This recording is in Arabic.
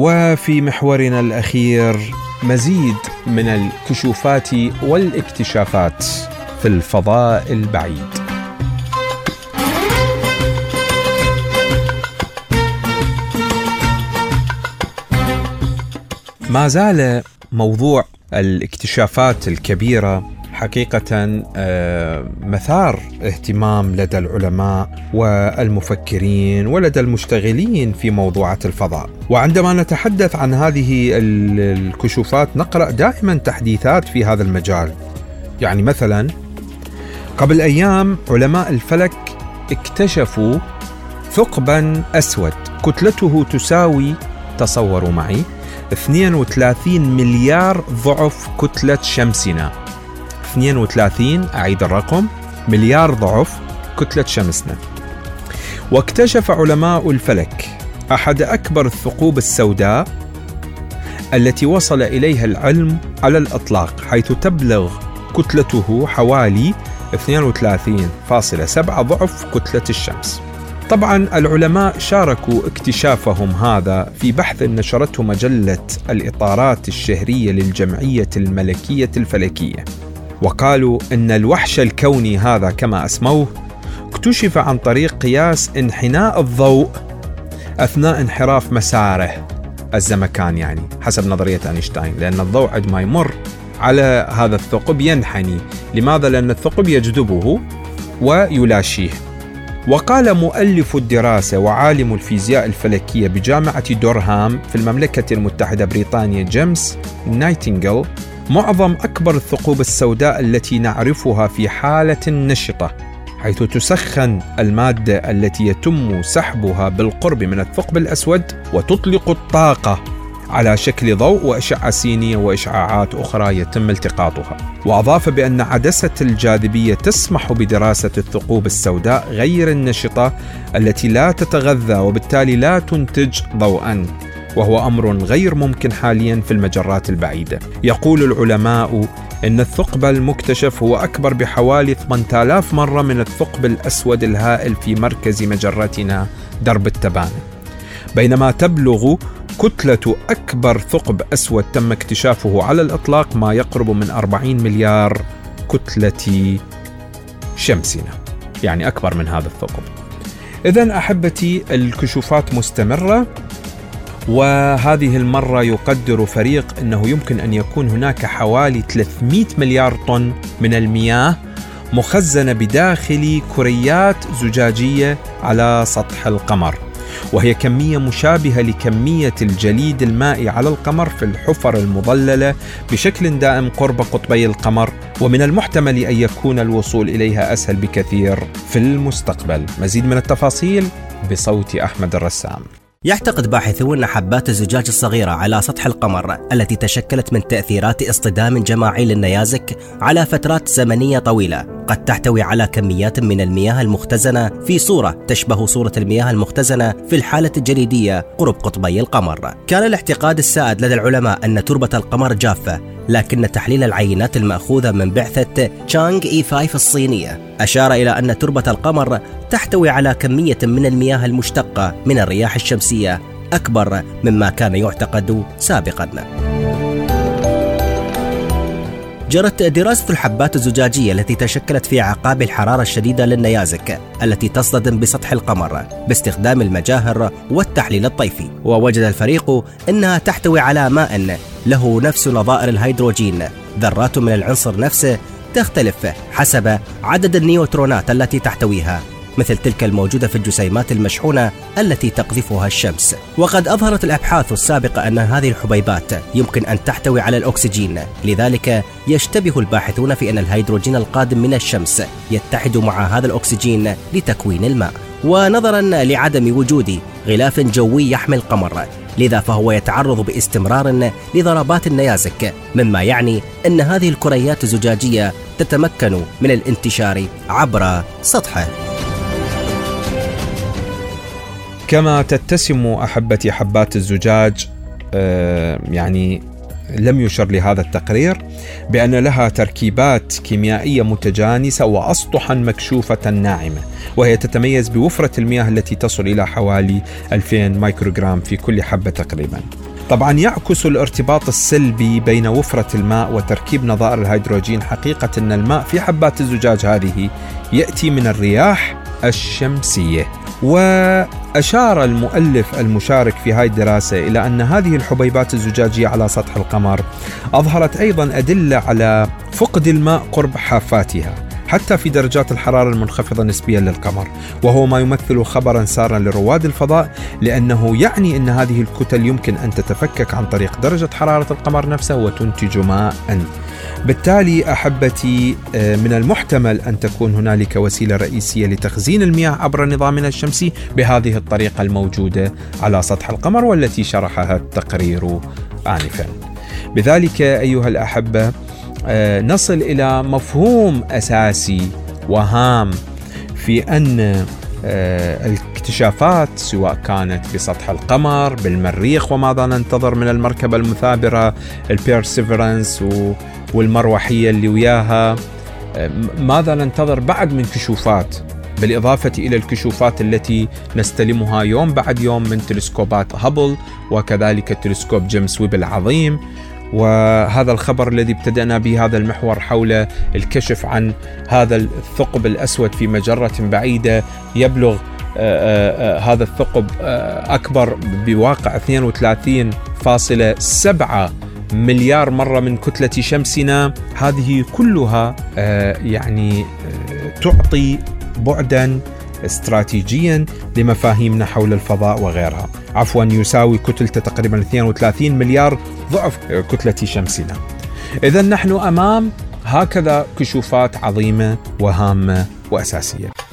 وفي محورنا الأخير مزيد من الكشوفات والاكتشافات في الفضاء البعيد. ما زال موضوع الاكتشافات الكبيرة حقيقة مثار اهتمام لدى العلماء والمفكرين ولدى المشتغلين في موضوعات الفضاء، وعندما نتحدث عن هذه الكشوفات نقرأ دائما تحديثات في هذا المجال. يعني مثلا قبل أيام علماء الفلك اكتشفوا ثقبا أسود كتلته تساوي، تصوروا معي، 32 مليار ضعف كتلة شمسنا. 32 أعيد الرقم مليار ضعف كتلة شمسنا. واكتشف علماء الفلك أحد أكبر الثقوب السوداء التي وصل إليها العلم على الإطلاق، حيث تبلغ كتلته حوالي 32.7 ضعف كتلة الشمس. طبعا العلماء شاركوا اكتشافهم هذا في بحث نشرته مجلة الإطارات الشهرية للجمعية الملكية الفلكية، وقالوا إن الوحش الكوني هذا كما أسموه اكتشف عن طريق قياس انحناء الضوء أثناء انحراف مساره الزمكان، يعني حسب نظرية أينشتاين، لأن الضوء عندما يمر على هذا الثقب ينحني. لماذا؟ لأن الثقب يجذبه ويلاشيه. وقال مؤلف الدراسة وعالم الفيزياء الفلكية بجامعة دورهام في المملكة المتحدة بريطانيا جيمس نايتنغيل، معظم أكبر الثقوب السوداء التي نعرفها في حالة نشطة، حيث تسخن المادة التي يتم سحبها بالقرب من الثقب الأسود وتطلق الطاقة على شكل ضوء وأشعة سينية وإشعاعات أخرى يتم التقاطها. وأضاف بأن عدسة الجاذبية تسمح بدراسة الثقوب السوداء غير النشطة التي لا تتغذى وبالتالي لا تنتج ضوءاً، وهو أمر غير ممكن حاليا في المجرات البعيدة. يقول العلماء إن الثقب المكتشف هو أكبر بحوالي 8000 مرة من الثقب الأسود الهائل في مركز مجرتنا درب التبانة، بينما تبلغ كتلة أكبر ثقب أسود تم اكتشافه على الإطلاق ما يقرب من 40 مليار كتلة شمسنا، يعني أكبر من هذا الثقب. إذن أحبتي، الكشوفات مستمرة، وهذه المرة يقدر فريق أنه يمكن أن يكون هناك حوالي 300 مليار طن من المياه مخزنة بداخل كريات زجاجية على سطح القمر، وهي كمية مشابهة لكمية الجليد المائي على القمر في الحفر المظللة بشكل دائم قرب قطبي القمر، ومن المحتمل أن يكون الوصول إليها أسهل بكثير في المستقبل. مزيد من التفاصيل بصوت أحمد الرسام. يعتقد باحثون لحبات الزجاج الصغيرة على سطح القمر التي تشكلت من تأثيرات اصطدام جماعي للنيازك على فترات زمنية طويلة قد تحتوي على كميات من المياه المختزنة في صورة تشبه صورة المياه المختزنة في الحالة الجليدية قرب قطبي القمر. كان الاعتقاد السائد لدى العلماء أن تربة القمر جافة، لكن تحليل العينات المأخوذة من بعثة تشانغ إي 5 الصينية أشار إلى أن تربة القمر تحتوي على كمية من المياه المشتقة من الرياح الشمسية أكبر مما كان يعتقد سابقاً. جرت دراسة الحبات الزجاجية التي تشكلت في أعقاب الحرارة الشديدة للنيازك التي تصطدم بسطح القمر باستخدام المجاهر والتحليل الطيفي، ووجد الفريق أنها تحتوي على ماء له نفس نظائر الهيدروجين، ذرات من العنصر نفسه تختلف حسب عدد النيوترونات التي تحتويها، مثل تلك الموجودة في الجسيمات المشحونة التي تقذفها الشمس. وقد أظهرت الأبحاث السابقة أن هذه الحبيبات يمكن أن تحتوي على الأكسجين، لذلك يشتبه الباحثون في أن الهيدروجين القادم من الشمس يتحد مع هذا الأكسجين لتكوين الماء. ونظرا لعدم وجود غلاف جوي يحمي القمر، لذا فهو يتعرض باستمرار لضربات النيازك، مما يعني أن هذه الكريات الزجاجية تتمكن من الانتشار عبر سطحه. كما تتسم أحبتي حبات الزجاج، يعني لم يشر لهذا التقرير بأن لها تركيبات كيميائية متجانسة وأسطحا مكشوفة ناعمة، وهي تتميز بوفرة المياه التي تصل إلى حوالي 2000 مايكروغرام في كل حبة تقريبا. طبعا يعكس الارتباط السلبي بين وفرة الماء وتركيب نظائر الهيدروجين حقيقة أن الماء في حبات الزجاج هذه يأتي من الرياح الشمسية. وأشار المؤلف المشارك في هذه الدراسة إلى أن هذه الحبيبات الزجاجية على سطح القمر أظهرت أيضا أدلة على فقد الماء قرب حافاتها حتى في درجات الحرارة المنخفضة نسبيا للقمر، وهو ما يمثل خبرا سارا لرواد الفضاء، لأنه يعني أن هذه الكتل يمكن أن تتفكك عن طريق درجة حرارة القمر نفسه وتنتج ماءً. بالتالي أحبتي، من المحتمل أن تكون هنالك وسيلة رئيسية لتخزين المياه عبر نظامنا الشمسي بهذه الطريقة الموجودة على سطح القمر والتي شرحها التقرير آنفا. بذلك أيها الأحبة نصل إلى مفهوم أساسي وهام في أن الاكتشافات سواء كانت في سطح القمر، بالمريخ، وماذا ننتظر من المركبة المثابرة البيرسيفرانس والمروحية اللي وياها، ماذا ننتظر بعد من كشوفات، بالإضافة إلى الكشوفات التي نستلمها يوم بعد يوم من تلسكوبات هابل وكذلك تلسكوب جيمس ويب العظيم. وهذا الخبر الذي ابتدأنا به هذا المحور حول الكشف عن هذا الثقب الأسود في مجرة بعيدة يبلغ هذا الثقب أكبر بواقع 32.7 مليار مرة من كتلة شمسنا، هذه كلها يعني تعطي بعداً استراتيجيا لمفاهيمنا حول الفضاء وغيرها. عفوا، يساوي كتلته تقريبا 32 مليار ضعف كتلة شمسنا. إذن نحن أمام هكذا كشوفات عظيمة وهامة وأساسية.